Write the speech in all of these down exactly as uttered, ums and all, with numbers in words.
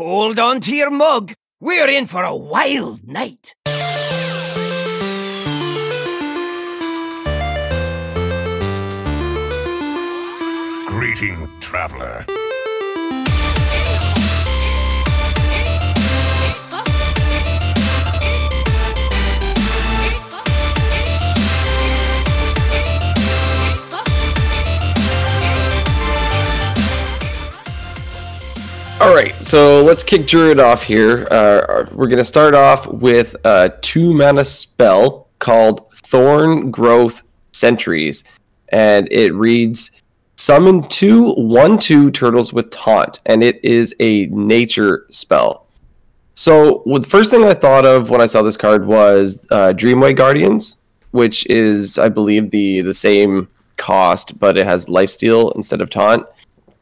Hold on to your mug. We're in for a wild night. Greeting, traveler. Alright, so let's kick Druid off here. Uh, we're going to start off with a two-mana spell called Thorn Growth Sentries. And it reads, Summon two one two turtles with taunt. And it is a nature spell. So well, the first thing I thought of when I saw this card was uh, Dreamway Guardians, which is, I believe, the, the same cost, but it has lifesteal instead of taunt,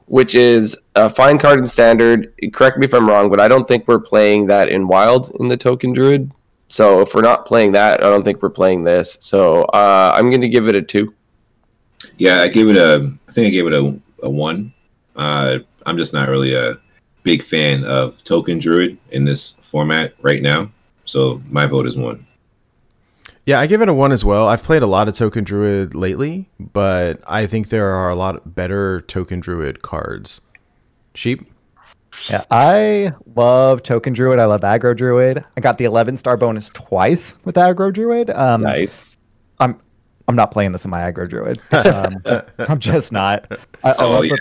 which is a fine card in Standard. Correct me if I'm wrong, but I don't think we're playing that in Wild in the Token Druid. So if we're not playing that, I don't think we're playing this. So uh, I'm going to give it a two. Yeah, I gave it a... I think I gave it a, a one. Uh, I'm just not really a big fan of Token Druid in this format right now. So my vote is one. Yeah, I give it a one as well. I've played a lot of Token Druid lately, but I think there are a lot better Token Druid cards. Sheep? Yeah, I love Token Druid. I love Aggro Druid. I got the eleven star bonus twice with Aggro Druid. Um, nice. I'm I'm not playing this in my Aggro Druid. Um, I'm just not. I, I oh, love yeah.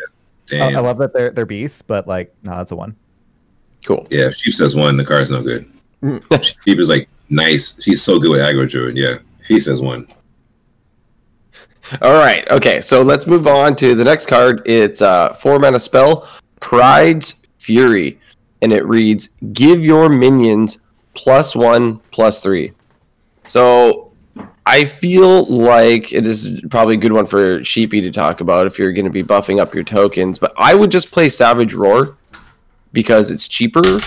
The, I, I love that they're, they're beasts, but, like, no, that's a one. Cool. Yeah, if Sheep says one, the card's no good. Sheep is like, nice. He's so good with Aggro Druid. Yeah, he says one. All right. Okay, so let's move on to the next card. It's a uh, four mana spell, Pride's Fury, and it reads: Give your minions plus one plus three. So I feel like it is probably a good one for Sheepy to talk about if you're going to be buffing up your tokens. But I would just play Savage Roar because it's cheaper.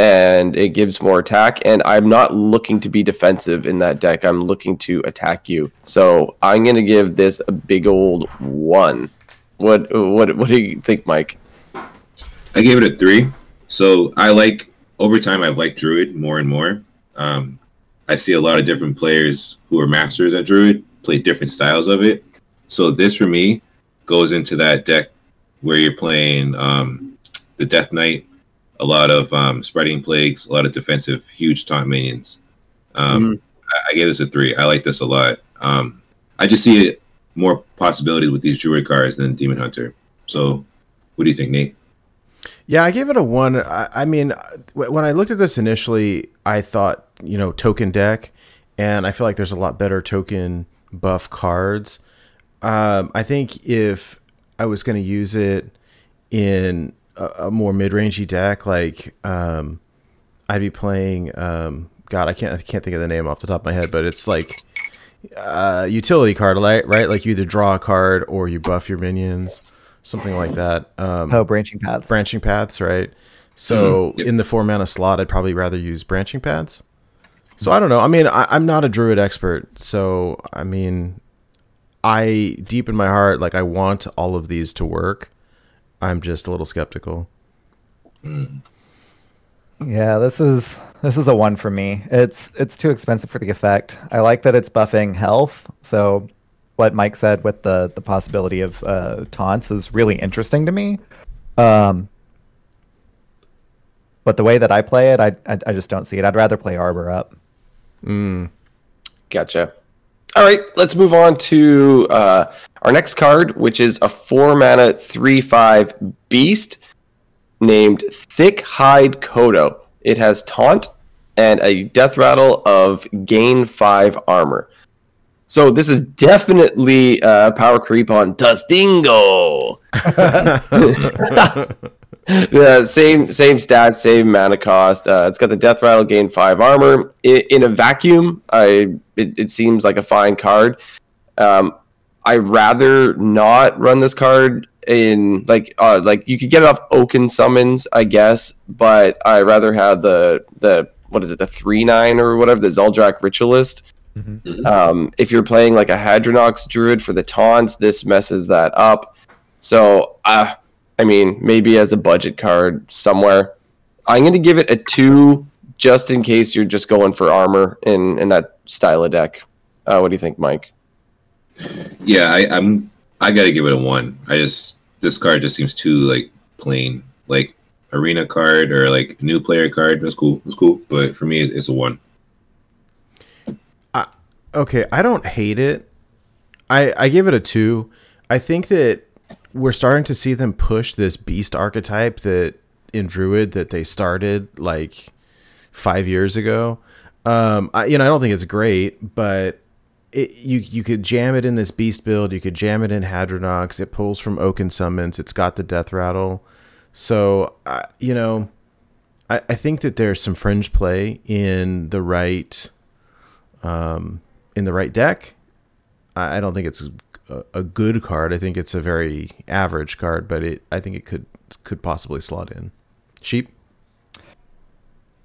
And it gives more attack, and I'm not looking to be defensive in that deck. I'm looking to attack you. So I'm going to give this a big old one. What what what do you think, Mike? I gave it a three. So I like, over time, I've liked Druid more and more. Um, I see a lot of different players who are masters at Druid play different styles of it. So this, for me, goes into that deck where you're playing um, the Death Knight, a lot of um, Spreading Plagues, a lot of defensive, huge taunt minions. Um, mm-hmm. I-, I gave this a three. I like this a lot. Um, I just see it, more possibilities with these Druid cards than Demon Hunter. So what do you think, Nate? Yeah, I gave it a one. I, I mean, w- when I looked at this initially, I thought, you know, token deck, and I feel like there's a lot better token buff cards. Um, I think if I was going to use it in a more mid-rangey deck, like um, I'd be playing. Um, God, I can't. I can't think of the name off the top of my head, but it's like uh, utility card, right? Like you either draw a card or you buff your minions, something like that. Um, oh, branching paths. Branching paths, right? So mm-hmm. in the four mana slot, I'd probably rather use branching paths. So I don't know. I mean, I, I'm not a Druid expert, so I mean, I deep in my heart, like I want all of these to work. I'm just a little skeptical. Mm. Yeah, this is this is a one for me. It's it's too expensive for the effect. I like that it's buffing health. So what Mike said with the, the possibility of uh, taunts is really interesting to me. Um, but the way that I play it, I, I I just don't see it. I'd rather play Arbor up. Mm. Gotcha. All right, let's move on to uh, our next card, which is a four-mana three five beast named Thickhide Kodo. It has taunt and a death rattle of gain five armor. So this is definitely uh, power creep on Dustingo. Yeah, same same stats, same mana cost. Uh, it's got the death rattle, gain five armor. It, in a vacuum, I it, it seems like a fine card. Um, I rather not run this card in like uh, like you could get it off Oaken Summons, I guess, but I rather have the the what is it the three nine or whatever the Zul'drak Ritualist. Mm-hmm. Um, if you're playing like a Hadronox Druid for the taunts, this messes that up. So. Uh, I mean, maybe as a budget card somewhere, I'm going to give it a two just in case you're just going for armor in, in that style of deck. Uh, what do you think, Mike? Yeah, I, I'm. I got to give it a one. I just this card just seems too like plain, like arena card or like new player card. That's cool. That's cool. But for me, it's a one. I, okay, I don't hate it. I I give it a two. I think that we're starting to see them push this beast archetype that in Druid that they started like five years ago. Um, I, you know, I don't think it's great, but it, you you could jam it in this beast build. You could jam it in Hadronox. It pulls from Oaken Summons. It's got the Death Rattle. So, uh, you know, I, I think that there's some fringe play in the right, um, in the right deck. I, I don't think it's a, a good card. I think it's a very average card, but it I think it could could possibly slot in. Sheep.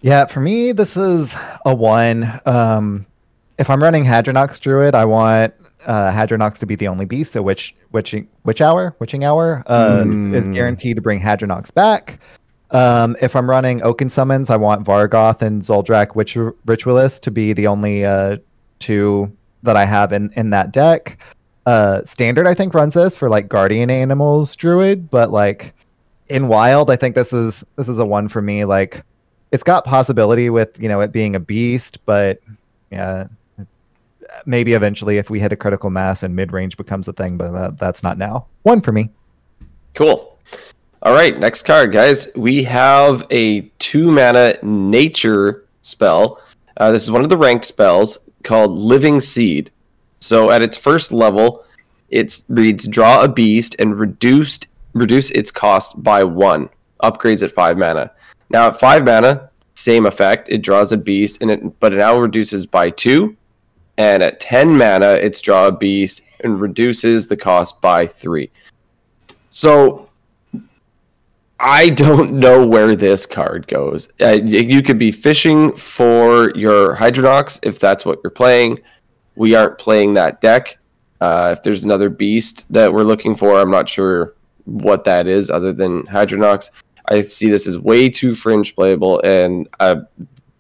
Yeah, for me, this is a one. Um, if I'm running Hadronox Druid, I want uh, Hadronox to be the only beast. So witch, witching, witch hour, witching hour uh, mm. is guaranteed to bring Hadronox back. Um, if I'm running Oaken Summons, I want Vargoth and Zul'drak Witch Ritualist to be the only uh, two that I have in, in that deck. Uh, Standard, I think, runs this for like Guardian Animals Druid, but like in Wild, I think this is this is a one for me. Like. It's got possibility with, you know, it being a beast, but yeah, maybe eventually if we hit a critical mass and mid-range becomes a thing, but that, that's not now. One for me. Cool. All right, next card, guys. We have a two-mana nature spell. Uh, this is one of the ranked spells called Living Seed. So at its first level, it reads draw a beast and reduced reduce its cost by one. Upgrades at five mana. Now at five mana, same effect. It draws a beast, and it but it now reduces by two. And at ten mana, it's draw a beast and reduces the cost by three. So I don't know where this card goes. Uh, you could be fishing for your Hadronox if that's what you're playing. We aren't playing that deck. Uh, if there's another beast that we're looking for, I'm not sure what that is other than Hadronox. I see this as way too fringe playable, and uh,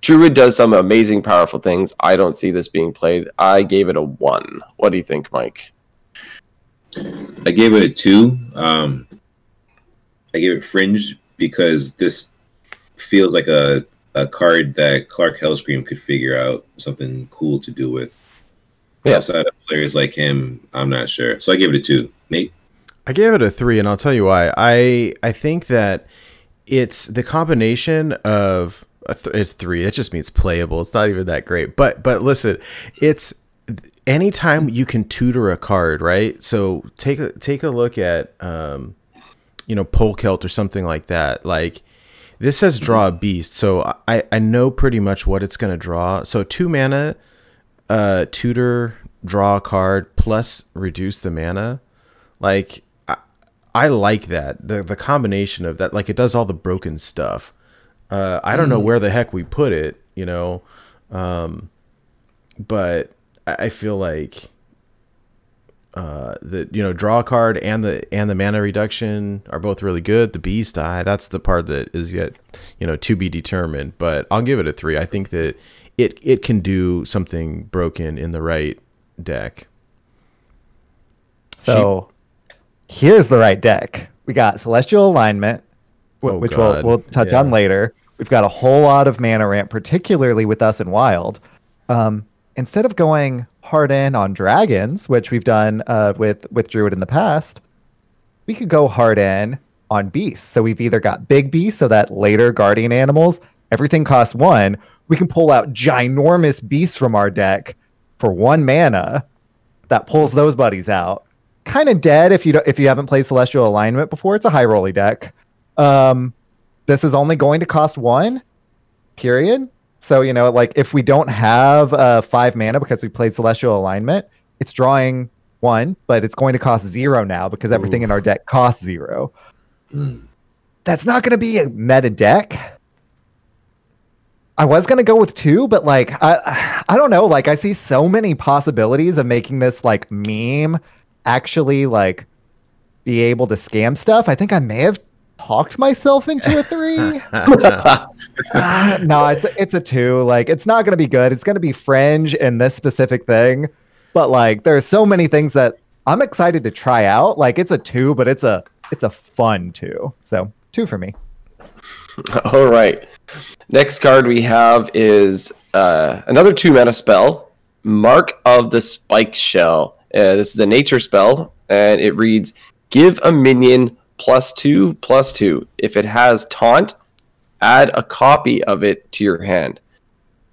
Druid does some amazing, powerful things. I don't see this being played. I gave it a one. What do you think, Mike? I gave it a two. Um, I gave it fringe because this feels like a, a card that Clark Hellscream could figure out something cool to do with. Yeah. Outside of players like him, I'm not sure. So I gave it a two. Nate? I gave it a three, and I'll tell you why. I I think that... It's the combination of th- it's three. It just means playable. It's not even that great. But but listen, it's anytime you can tutor a card, right? So take a, take a look at um, you know, Pole Kelt or something like that. Like this says draw a beast, so I I know pretty much what it's going to draw. So two mana, uh, tutor, draw a card plus reduce the mana, like. I like that. The the combination of that, like it does all the broken stuff. Uh, I don't know where the heck we put it, you know, um, but I feel like uh, the, you know, draw card and the and the mana reduction are both really good. The beast eye, that's the part that is yet, you know, to be determined, but I'll give it a three. I think that it, it can do something broken in the right deck. So... She- Here's the right deck. We got Celestial Alignment, w- oh, which we'll, we'll touch yeah. on later. We've got a whole lot of mana ramp, particularly with us in Wild. Um, instead of going hard in on dragons, which we've done uh, with, with Druid in the past, we could go hard in on beasts. So we've either got big beasts, so that later Guardian Animals, everything costs one. We can pull out ginormous beasts from our deck for one mana that pulls those buddies out. Kind of dead if you don't, if you haven't played Celestial Alignment before. It's a high rolly deck. Um, this is only going to cost one, period. So, you know, like if we don't have uh, five mana because we played Celestial Alignment, it's drawing one, but it's going to cost zero now because everything Ooh. in our deck costs zero. Mm. That's not going to be a meta deck. I was going to go with two, but like, I, I don't know. Like I see so many possibilities of making this like meme actually like be able to scam stuff. I think I may have talked myself into a three. uh, no, it's a, it's a two. Like, it's not going to be good. It's going to be fringe in this specific thing. But like, there are so many things that I'm excited to try out. Like, it's a two, but it's a it's a fun two. So two for me. All right. Next card we have is uh, another two mana spell, Mark of the Spike Shell. Uh, this is a nature spell, and it reads, give a minion plus two, plus two. If it has taunt, add a copy of it to your hand.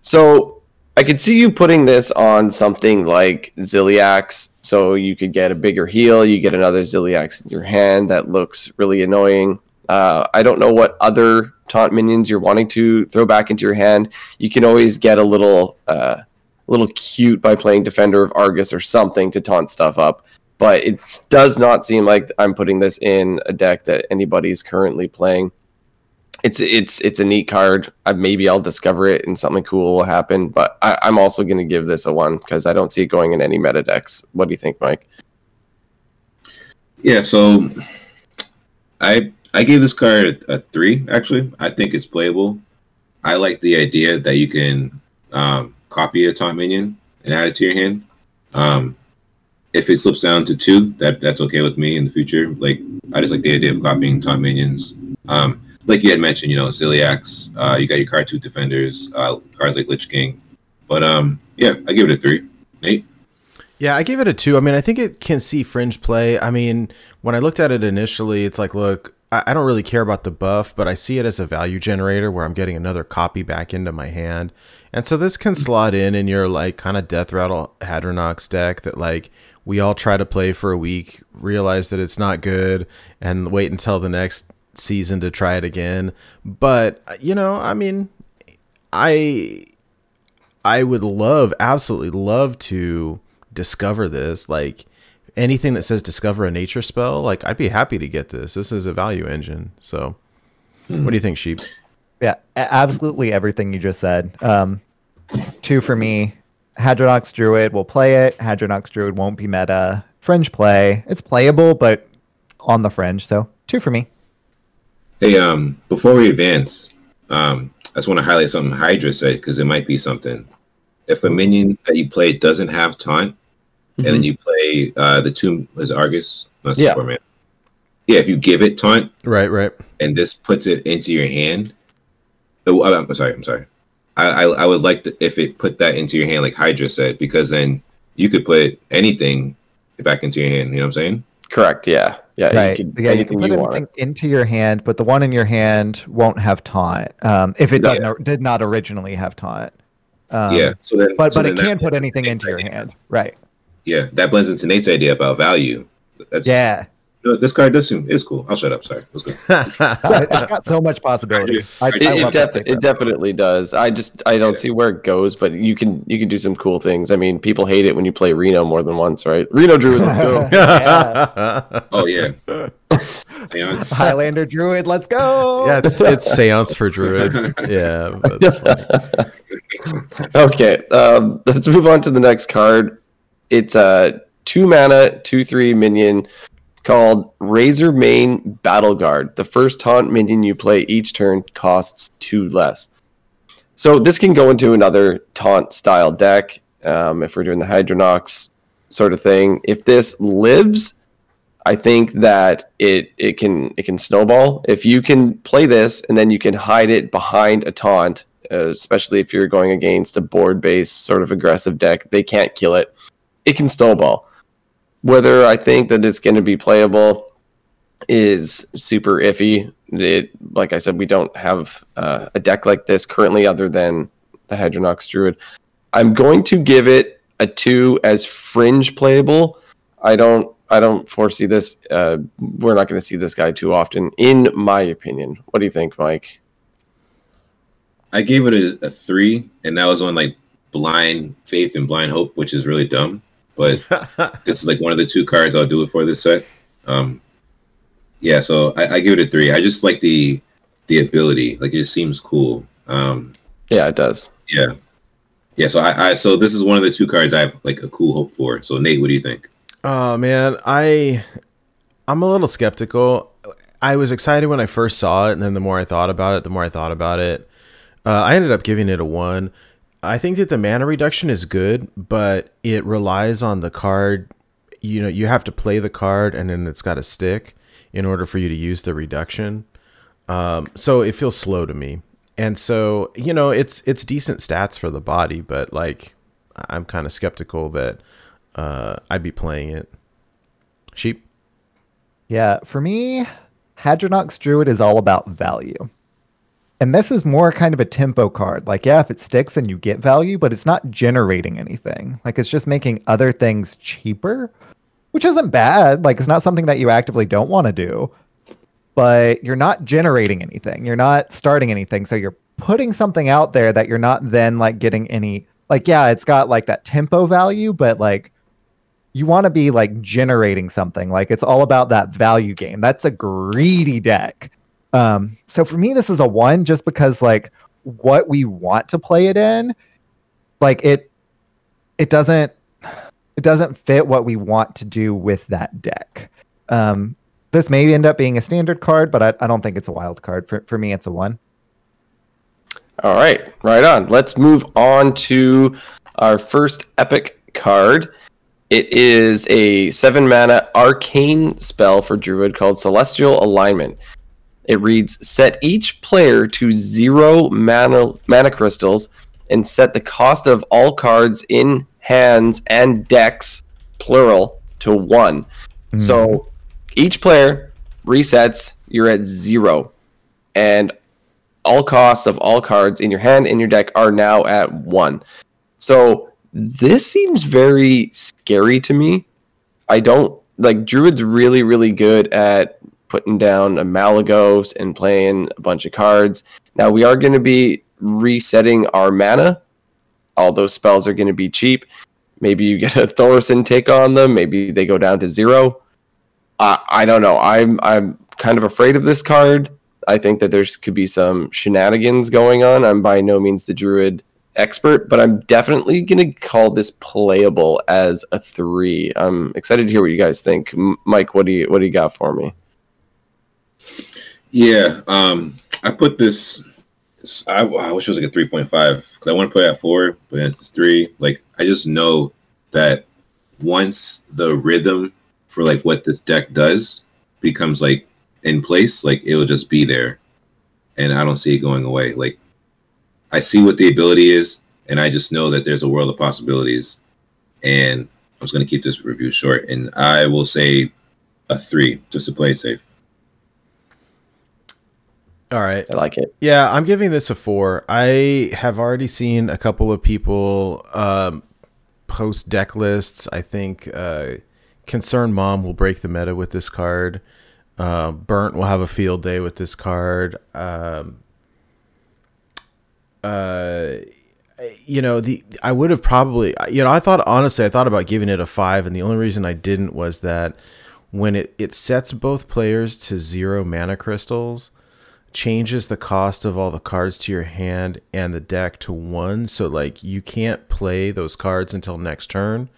So I could see you putting this on something like Ziliax, so you could get a bigger heal, you get another Ziliax in your hand. That looks really annoying. Uh, I don't know what other taunt minions you're wanting to throw back into your hand. You can always get a little uh, little cute by playing Defender of Argus or something to taunt stuff up. But it does not seem like I'm putting this in a deck that anybody's currently playing. It's it's it's a neat card. I, maybe I'll discover it and something cool will happen. But I, I'm also going to give this a one because I don't see it going in any meta decks. What do you think, Mike? Yeah, so I... I gave this card a three, actually. I think it's playable. I like the idea that you can um, copy a taunt minion and add it to your hand. Um, if it slips down to two, that that's okay with me in the future. Like, I just like the idea of copying taunt minions. Um, like you had mentioned, you know, Ziliax, uh, you got your Cartoon Defenders, uh, cards like Lich King. But, um, yeah, I give it a three. Nate? Yeah, I gave it a two. I mean, I think it can see fringe play. I mean, when I looked at it initially, it's like, look, I don't really care about the buff, but I see it as a value generator where I'm getting another copy back into my hand. And so this can slot in in your like kind of death rattle Hadronox deck that like we all try to play for a week, realize that it's not good, and wait until the next season to try it again. But, you know, I mean, I I would love, absolutely love to discover this. Like, anything that says discover a nature spell, like I'd be happy to get this. This is a value engine. So mm-hmm. What do you think, Sheep? Yeah, absolutely everything you just said. Um, two for me. Hadronox Druid will play it. Hadronox Druid won't be meta. Fringe play. It's playable, but on the fringe. So two for me. Hey, um, before we advance, um, I just want to highlight something Hydra said because it might be something. If a minion that you play doesn't have taunt, and then you play uh, the Tomb as Argus. No, yeah. Superman. Yeah, if you give it taunt. Right, right. And this puts it into your hand. Oh, I'm sorry, I'm sorry. I, I, I would like to, if it put that into your hand like Hydra said, because then you could put anything back into your hand. You know what I'm saying? Correct, yeah. Yeah, right. You can, yeah, you can put you anything want. into your hand, but the one in your hand won't have taunt. Um, if it yeah. did, did not originally have taunt. Um, yeah. So then, but so but then it can put anything into your hand. Right. Yeah, that blends into Nate's idea about value. That's, yeah. You know, this card does seem is cool. I'll shut up. Sorry. Let's go. It's got so much possibility. I, I it it, defi- it definitely does. I just I don't yeah. see where it goes, but you can you can do some cool things. I mean, people hate it when you play Reno more than once, right? Reno Druid, let's go. Yeah. Oh yeah. Seance. Highlander Druid, let's go. Yeah, it's it's Seance for Druid. Yeah. That's okay. Um, let's move on to the next card. It's a two mana, two three minion called Razormane Battleguard. The first taunt minion you play each turn costs two less. So this can go into another taunt style deck um, if we're doing the Hadronox sort of thing. If this lives, I think that it it can it can snowball. If you can play this and then you can hide it behind a taunt, uh, especially if you're going against a board based sort of aggressive deck, they can't kill it. It can snowball. Whether I think that it's going to be playable is super iffy. It, like I said, we don't have uh, a deck like this currently other than the Hadronox Druid. I'm going to give it a two as fringe playable. I don't I don't foresee this. Uh, we're not going to see this guy too often, in my opinion. What do you think, Mike? I gave it a, a three, and that was on like blind faith and blind hope, which is really dumb. But this is like one of the two cards I'll do it for this set. Um, yeah, so I, I give it a three. I just like the the ability. Like, it just seems cool. Um, yeah, it does. Yeah. Yeah, so I, I so this is one of the two cards I have like a cool hope for. So Nate, what do you think? Oh man, I I'm a little skeptical. I was excited when I first saw it, and then the more I thought about it, the more I thought about it. Uh, I ended up giving it a one. I think that the mana reduction is good, but it relies on the card. You know, you have to play the card, and then it's got to stick in order for you to use the reduction. Um, so it feels slow to me. And so, you know, it's it's decent stats for the body, but like, I'm kind of skeptical that uh, I'd be playing it. Sheep? Yeah, for me, Hadronox Druid is all about value. And this is more kind of a tempo card. Like, yeah, if it sticks and you get value, but it's not generating anything. Like, it's just making other things cheaper, which isn't bad. Like, it's not something that you actively don't want to do, but you're not generating anything. You're not starting anything. So you're putting something out there that you're not then, like, getting any... Like, yeah, it's got, like, that tempo value, but, like, you want to be, like, generating something. Like, it's all about that value game. That's a greedy deck. Um, so for me, this is a one just because, like, what we want to play it in, like, it, it doesn't, it doesn't fit what we want to do with that deck. Um, this may end up being a standard card, but I, I don't think it's a wild card. For, for me, it's a one. All right, right on. Let's move on to our first epic card. It is a seven mana arcane spell for Druid called Celestial Alignment. It reads, set each player to zero mana, mana crystals and set the cost of all cards in hands and decks, plural, to one. Mm-hmm. So each player resets, you're at zero. And all costs of all cards in your hand and your deck are now at one. So this seems very scary to me. I don't... Like, Druid's really, really good at putting down a Malygos and playing a bunch of cards. Now, we are going to be resetting our mana. All those spells are going to be cheap. Maybe you get a Thorson take on them. Maybe they go down to zero. Uh, I don't know. I'm I'm kind of afraid of this card. I think that there could be some shenanigans going on. I'm by no means the Druid expert, but I'm definitely going to call this playable as a three. I'm excited to hear what you guys think. M- Mike, what do you what do you got for me? Yeah, um, I put this, I, I wish it was like a three point five, because I want to put it at four, but then it's three. Like, I just know that once the rhythm for, like, what this deck does becomes, like, in place, like, it'll just be there. And I don't see it going away. Like, I see what the ability is, and I just know that there's a world of possibilities. And I'm just going to keep this review short, and I will say a three, just to play it safe. All right. I like it. Yeah, I'm giving this a four. I have already seen a couple of people um, post deck lists. I think uh, Concerned Mom will break the meta with this card. Uh, Burnt will have a field day with this card. Um, uh, you know, the I would have probably, you know, I thought, honestly, I thought about giving it a five, and the only reason I didn't was that when it, it sets both players to zero mana crystals, changes the cost of all the cards to your hand and the deck to one, so like you can't play those cards until next turn.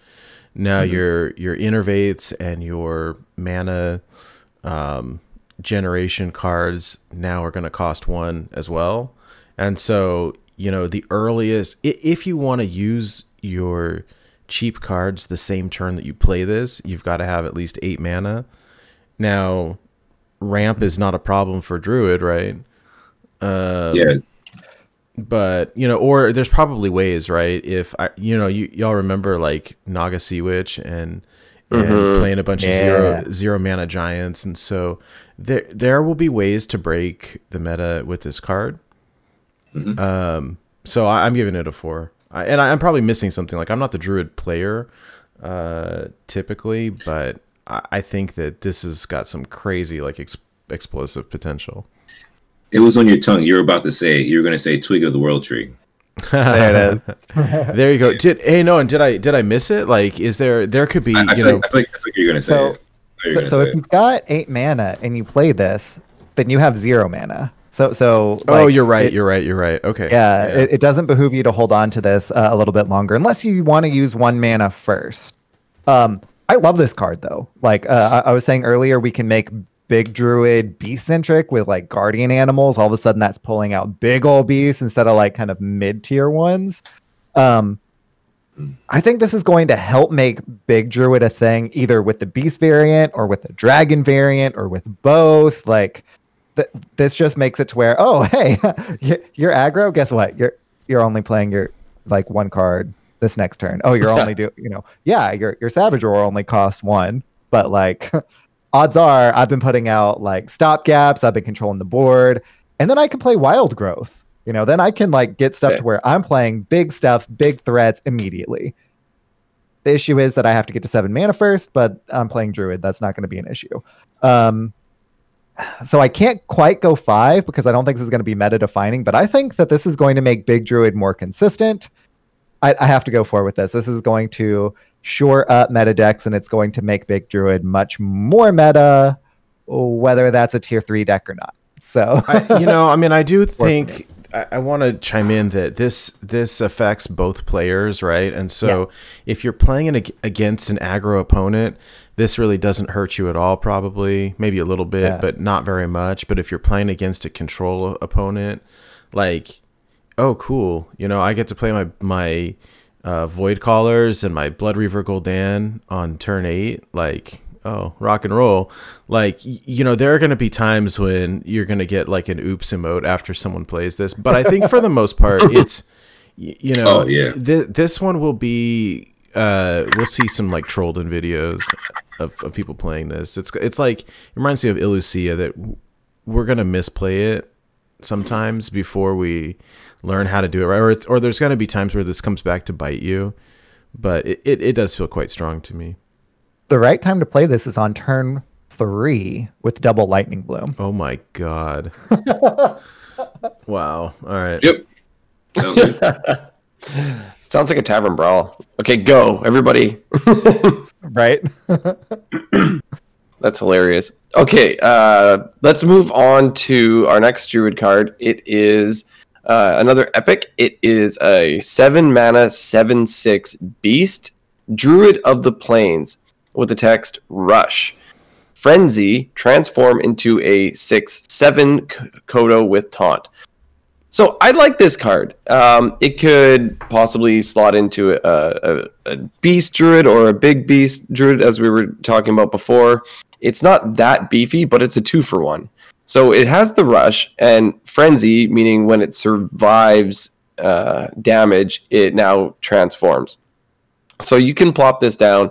Now mm-hmm. your your innervates and your mana um, generation cards now are going to cost one as well. And so, you know, the earliest, if you want to use your cheap cards the same turn that you play this, you've got to have at least eight mana. Now, ramp is not a problem for Druid, right? Um, yeah. But, you know, or there's probably ways, right? If, I, you know, you, y'all remember, like, Naga Sea Witch and, and mm-hmm. playing a bunch yeah. of zero zero mana giants. And so there, there will be ways to break the meta with this card. Mm-hmm. Um, so I, I'm giving it a four. I, and I, I'm probably missing something. Like, I'm not the Druid player uh, typically, but... I think that this has got some crazy, like, ex- explosive potential. It was on your tongue. You were about to say, you were going to say Twig of the World Tree. There it is. There you go. Did, hey, no, and did I did I miss it? Like, is there, there could be, I, I you think, know. I think, I think you're going to say so, it. So, so, so if it. You've got eight mana and you play this, then you have zero mana. So, so. Like, oh, you're right. It, you're right. You're right. Okay. Yeah. yeah. It, it doesn't behoove you to hold on to this uh, a little bit longer, unless you want to use one mana first. Um, I love this card, though. Like uh, I-, I was saying earlier, we can make big druid beast-centric with like guardian animals, all of a sudden that's pulling out big old beasts instead of like kind of mid-tier ones. Um, I think this is going to help make big druid a thing either with the beast variant or with the dragon variant or with both. Like th- this just makes it to where, oh, hey, you're aggro. Guess what? You're, you're only playing your like one card this next turn. Oh, you're only do you know, yeah, your, your Savage Roar only costs one, but like odds are I've been putting out like stop gaps. I've been controlling the board, and then I can play Wild Growth. You know, then I can like get stuff okay. to where I'm playing big stuff, big threats immediately. The issue is that I have to get to seven mana first, but I'm playing Druid. That's not going to be an issue. Um, so I can't quite go five because I don't think this is going to be meta defining, but I think that this is going to make big Druid more consistent. I, I have to go four with this. This is going to shore up meta decks, and it's going to make big Druid much more meta, whether that's a tier three deck or not. So, I, you know, I mean, I do think... I, I want to chime in that this this affects both players, right? And so yes. if you're playing an, against an aggro opponent, this really doesn't hurt you at all, probably. Maybe a little bit, yeah. but not very much. But if you're playing against a control opponent, like, oh, cool. You know, I get to play my, my uh, Void Callers and my Blood Reaver Goldan on turn eight. Like... oh, rock and roll. Like, you know, there are going to be times when you're going to get like an oops emote after someone plays this. But I think for the most part, it's, you know, oh, yeah. th- this one will be, uh, we'll see some like trolled in videos of, of people playing this. It's it's like, it reminds me of Elucia that we're going to misplay it sometimes before we learn how to do it right. Or, or there's going to be times where this comes back to bite you. But it, it, it does feel quite strong to me. The right time to play this is on turn three with double Lightning Bloom. Oh my god! Wow. All right. Yep. Sounds good. Sounds like a tavern brawl. Okay, go everybody. Right. That's hilarious. Okay, uh, let's move on to our next Druid card. It is uh, another epic. It is a seven mana seven six beast Druid of the Plains. With the text Rush. Frenzy, transform into a six seven Kodo with Taunt. So I like this card. Um, it could possibly slot into a, a, a Beast Druid or a Big Beast Druid, as we were talking about before. It's not that beefy, but it's a two for one. So it has the Rush and Frenzy, meaning when it survives uh, damage, it now transforms. So you can plop this down.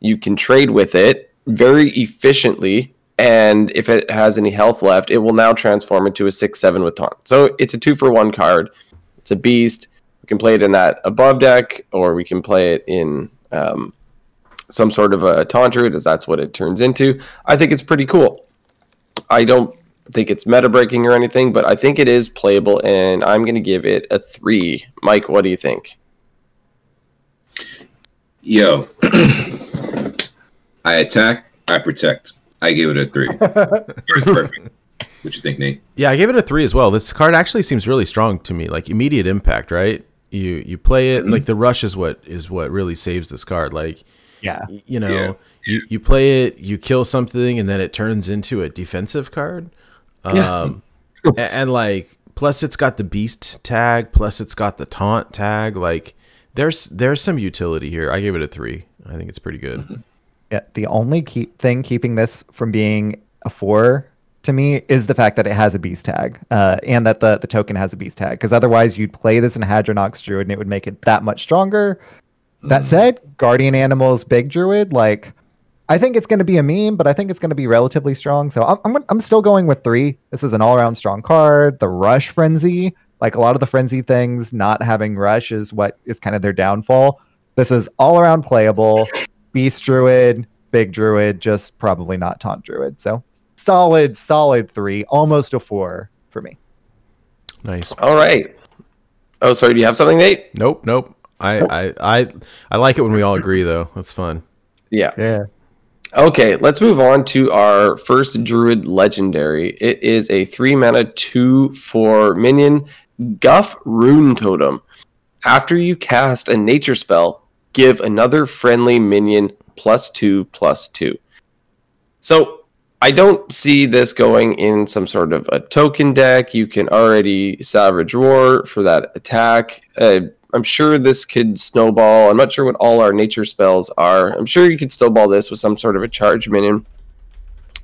You can trade with it very efficiently, and if it has any health left, it will now transform into a six seven with Taunt. So it's a two-for-one card. It's a beast. We can play it in that above deck, or we can play it in um, some sort of a Taunt Druid, as that's what it turns into. I think it's pretty cool. I don't think it's meta-breaking or anything, but I think it is playable, and I'm going to give it a three. Mike, what do you think? Yo. I attack, I protect. I gave it a three. It's perfect. What you think, Nate? Yeah, I gave it a three as well. This card actually seems really strong to me. Like immediate impact, right? You you play it, mm-hmm. like the rush is what is what really saves this card. Like yeah. you know, yeah. you, you play it, you kill something, and then it turns into a defensive card. Um yeah. and, and like plus it's got the beast tag, plus it's got the taunt tag. Like there's there's some utility here. I gave it a three. I think it's pretty good. Mm-hmm. Yeah, the only keep thing keeping this from being a four to me is the fact that it has a beast tag uh, and that the, the token has a beast tag, because otherwise you'd play this in Hadronox Druid and it would make it that much stronger. That said, Guardian Animals Big Druid, like I think it's going to be a meme, but I think it's going to be relatively strong. So I'm, I'm I'm still going with three. This is an all-around strong card. The Rush Frenzy, like a lot of the Frenzy things, not having Rush is what is kind of their downfall. This is all-around playable. Beast Druid, Big Druid, just probably not Taunt Druid. So solid, solid three, almost a four for me. Nice. All right. Oh, sorry. Do you have something, Nate? Nope, nope. I, oh. I, I, I like it when we all agree, though. That's fun. Yeah. Yeah. Okay, let's move on to our first Druid Legendary. It is a three mana two four minion Guff Rune Totem. After you cast a nature spell, give another friendly minion plus two, plus two. So I don't see this going in some sort of a token deck. You can already Savage Roar for that attack. Uh, I'm sure this could snowball. I'm not sure what all our nature spells are. I'm sure you could snowball this with some sort of a charge minion.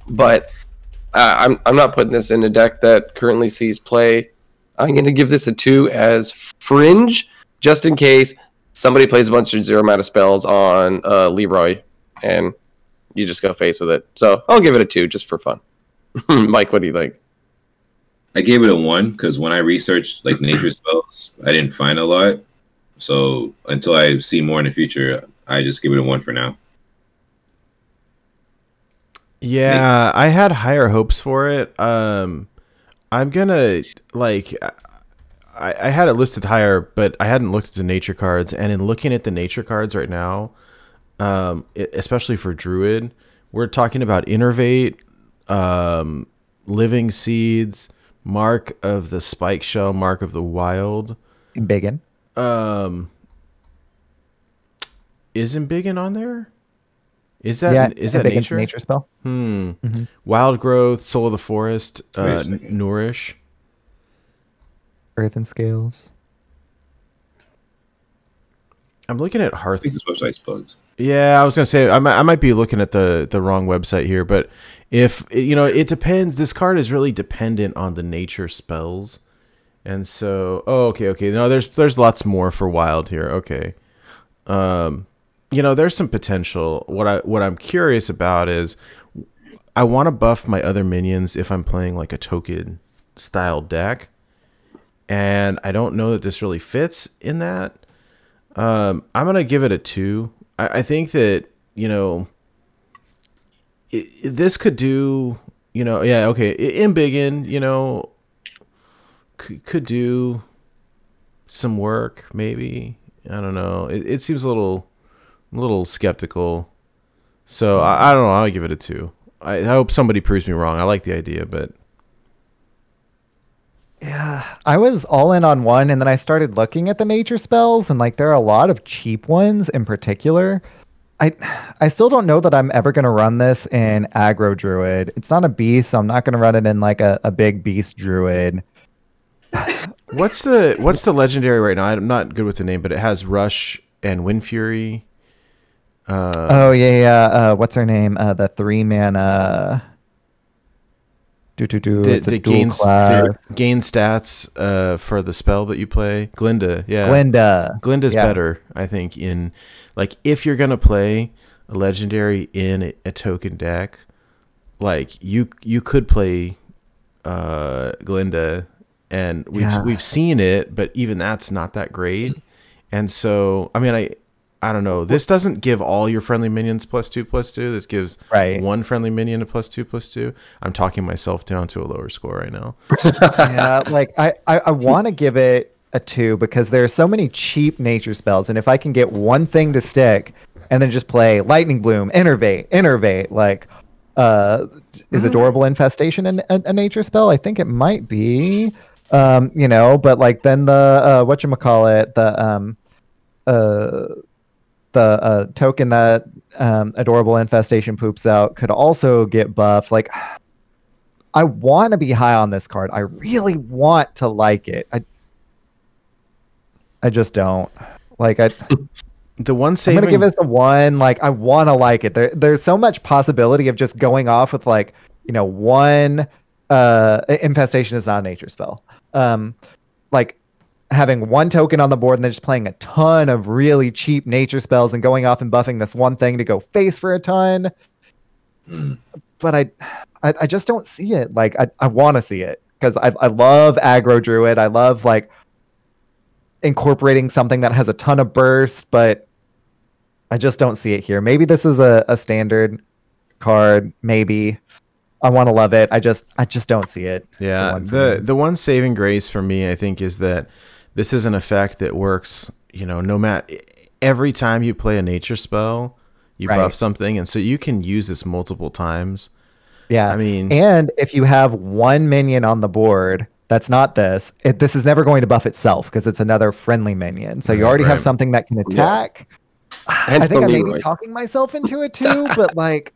But uh, I'm I'm not putting this in a deck that currently sees play. I'm going to give this a two as fringe, just in case somebody plays a bunch of zero mana spells on uh, Leroy, and you just go face with it. So I'll give it a two just for fun. Mike, what do you think? I gave it a one because when I researched like nature spells, I didn't find a lot. So until I see more in the future, I just give it a one for now. Yeah, I had higher hopes for it. Um, I'm gonna like I, I had it listed higher, but I hadn't looked at the nature cards. And in looking at the nature cards right now, um, it, especially for Druid, we're talking about Innervate, um, Living Seeds, Mark of the Spike Shell, Mark of the Wild. Biggin. Um, isn't Biggin on there? Is that yeah, is that nature? nature spell? Hmm. Mm-hmm. Wild Growth, Soul of the Forest, uh, n- Nourish. Earth and Scales. I'm looking at Hearth. I think this website's bugged. Yeah, I was gonna say I might, I might be looking at the the wrong website here, but if you know, it depends. This card is really dependent on the nature spells, and so oh, okay, okay. No, there's there's lots more for Wild here. Okay, um, you know, there's some potential. What I what I'm curious about is I want to buff my other minions if I'm playing like a token style deck. And I don't know that this really fits in that. Um, I'm going to give it a two. I, I think that, you know, it, it, this could do, you know, yeah, okay. In Biggin, you know, could, could do some work, maybe. I don't know. It, it seems a little a little skeptical. So I, I don't know. I'll give it a two. I, I hope somebody proves me wrong. I like the idea, but. Yeah, I was all in on one, and then I started looking at the nature spells, and like there are a lot of cheap ones in particular. I I still don't know that I'm ever going to run this in aggro druid. It's not a beast, so I'm not going to run it in like a, a big beast druid. What's the what's the legendary right now? I'm not good with the name, but it has Rush and Wind Fury. Uh, oh, yeah, yeah. Uh, what's her name? Uh, the three mana... Do, do, do. The, the gain, the gain stats uh, for the spell that you play. Glinda, yeah. Glinda. Glinda's yeah. better, I think, in like if you're gonna play a legendary in a, a token deck, like you you could play uh, Glinda, and we've yeah. we've seen it, but even that's not that great. And so I mean I I don't know. This doesn't give all your friendly minions plus two, plus two. This gives right. one friendly minion a plus two, plus two. I'm talking myself down to a lower score right now. yeah, like I, I, I want to give it a two because there are so many cheap nature spells. And if I can get one thing to stick and then just play Lightning Bloom, Innervate, Innervate, like uh, is Adorable Infestation a, a, a nature spell? I think it might be, um, you know, but like then the, uh, whatchamacallit, the, um, uh, the uh, token that um, Adorable Infestation poops out could also get buffed. Like, I want to be high on this card. I really want to like it. I, I just don't. Like, I... The one saving... I'm going to give us a one. Like, I want to like it. There, There's so much possibility of just going off with, like, you know, one... Uh, infestation is not a nature spell. Um, like... having one token on the board and then just playing a ton of really cheap nature spells and going off and buffing this one thing to go face for a ton. Mm. But I, I I just don't see it. Like, I, I want to see it because I I love aggro druid. I love, like, incorporating something that has a ton of burst, but I just don't see it here. Maybe this is a, a standard card. Maybe. I want to love it. I just I just don't see it. Yeah, the, the one saving grace for me, I think, is that this is an effect that works, you know, no matter every time you play a nature spell, you right. buff something. And so you can use this multiple times. Yeah. I mean, and if you have one minion on the board, that's not this. It, this is never going to buff itself because it's another friendly minion. So you already right. have something that can attack. Yeah. Hence I think I may be talking myself into it too, but like,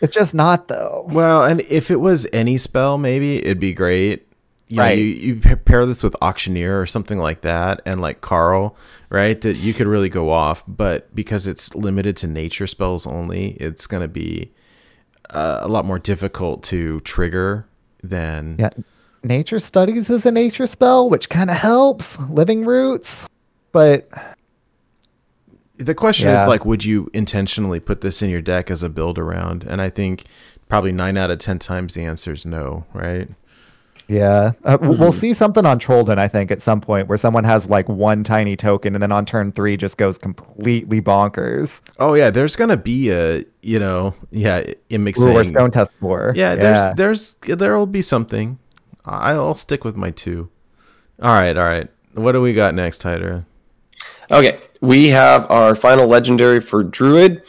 it's just not though. Well, and if it was any spell, maybe it'd be great. You right. know, you, you pair this with Auctioneer or something like that, and like Carl, right? That you could really go off. But because it's limited to nature spells only, it's going to be uh, a lot more difficult to trigger than. Yeah. Nature Studies is a nature spell, which kind of helps. Living Roots, but. The question yeah. is, like, would you intentionally put this in your deck as a build around? And I think probably nine out of ten times the answer is no, right? Yeah. Uh, mm-hmm. We'll see something on Trollden, I think, at some point where someone has, like, one tiny token and then on turn three just goes completely bonkers. Oh, yeah. There's going to be a, you know, yeah, Imixing. Or Stone Test War. Yeah, yeah. There's, there's, there'll be something. I'll stick with my two. All right. All right. What do we got next, Hyder? Okay, we have our final legendary for Druid.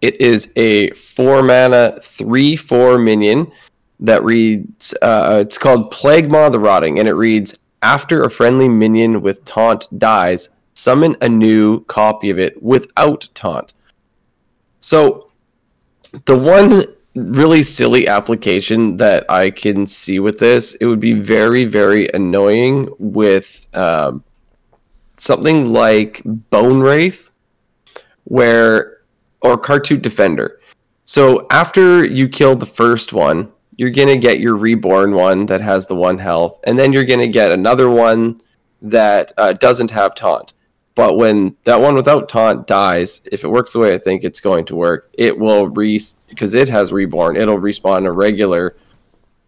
It is a four-mana, three four minion that reads... Uh, it's called Plague Maw the Rotting, and it reads, after a friendly minion with taunt dies, summon a new copy of it without taunt. So, the one really silly application that I can see with this, it would be very, very annoying with... Um, something like Bone Wraith, where or Cartoon Defender. So after you kill the first one, you're gonna get your reborn one that has the one health, and then you're gonna get another one that uh, doesn't have taunt. But when that one without taunt dies, if it works the way I think it's going to work, it will re because it has reborn. It'll respawn a regular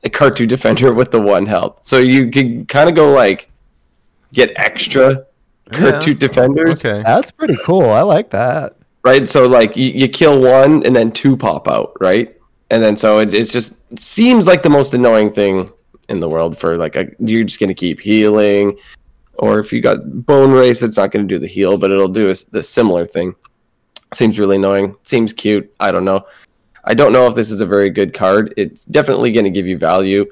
a Cartoon Defender with the one health. So you can kind of go like get extra. Yeah. Two defenders. Okay. That's pretty cool. I like that. Right? So, like, you, you kill one and then two pop out, right? And then so it, it's just it seems like the most annoying thing in the world for, like, a, you're just going to keep healing. Or if you got Bone Race, it's not going to do the heal, but it'll do a, the similar thing. Seems really annoying. Seems cute. I don't know. I don't know if this is a very good card. It's definitely going to give you value.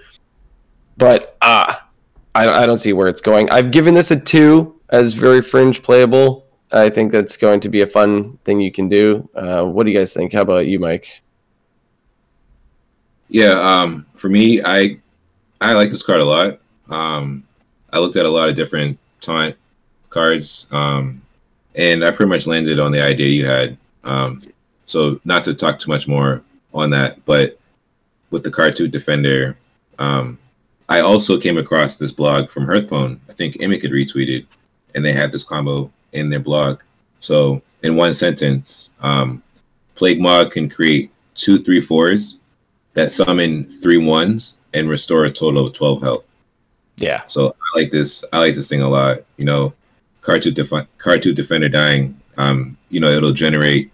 But, ah, I, I don't see where it's going. I've given this a two. As very fringe playable, I think that's going to be a fun thing you can do. Uh, what do you guys think? How about you, Mike? Yeah, um, for me, I I like this card a lot. Um, I looked at a lot of different taunt cards, um, and I pretty much landed on the idea you had. Um, so not to talk too much more on that, but with the Cartoon Defender, um, I also came across this blog from Hearthbone. I think Emmett had retweeted. And they had this combo in their blog. So in one sentence, um, Plague Maw can create two three fours that summon three ones and restore a total of twelve health. Yeah. So I like this. I like this thing a lot. You know, Cartoon Def- Cartoon Defender dying. Um, you know, it'll generate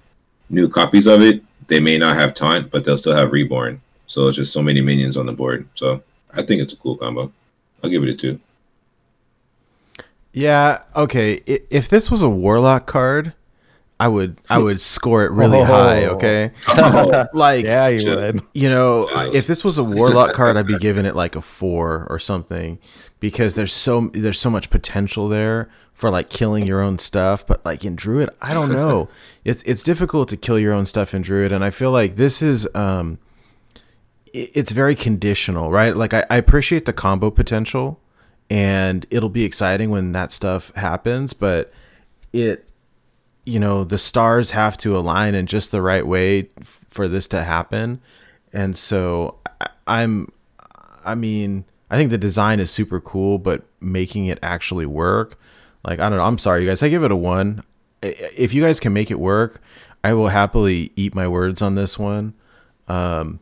new copies of it. They may not have taunt, but they'll still have reborn. So it's just so many minions on the board. So I think it's a cool combo. I'll give it a two. Yeah, okay. If this was a warlock card, I would I would score it really oh. high, okay? Oh. Like yeah, you would. You know, if this was a warlock card, I'd be giving it like a four or something because there's so there's so much potential there for like killing your own stuff, but like in Druid, I don't know. It's it's difficult to kill your own stuff in Druid, and I feel like this is um it's very conditional, right? Like I, I appreciate the combo potential. And it'll be exciting when that stuff happens, but it, you know, the stars have to align in just the right way f- for this to happen. And so I- I'm, I mean, I think the design is super cool, but making it actually work, like, I don't know. I'm sorry, you guys, I give it a one. If you guys can make it work, I will happily eat my words on this one. Um,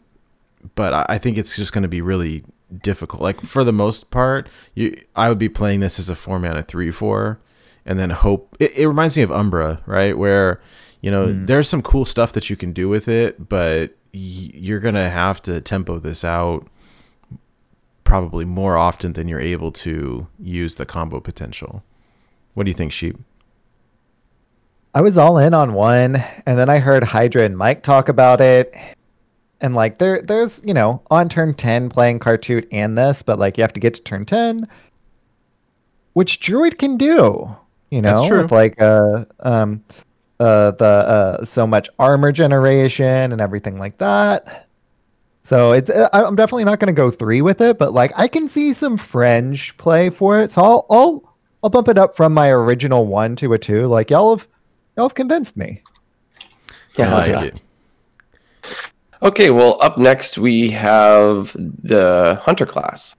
but I, I think it's just going to be really difficult. Like for the most part, you I would be playing this as a four mana three four, and then hope. It, it reminds me of Umbra, right? Where you know mm. there's some cool stuff that you can do with it, but y- you're gonna have to tempo this out probably more often than you're able to use the combo potential. What do you think, Sheep? I was all in on one, and then I heard Hydra and Mike talk about it. And, like, there, there's, you know, on turn ten playing Cartoon and this, but, like, you have to get to turn ten, which Druid can do, you know? That's true. With like, a, um, uh, the uh, so much armor generation and everything like that. So it's, I'm definitely not going to go three with it, but like I can see some fringe play for it. So I'll I'll, I'll bump it up from my original one to a two. Like y'all have y'all have convinced me. Yeah, I like it. Okay, well, up next we have the Hunter class.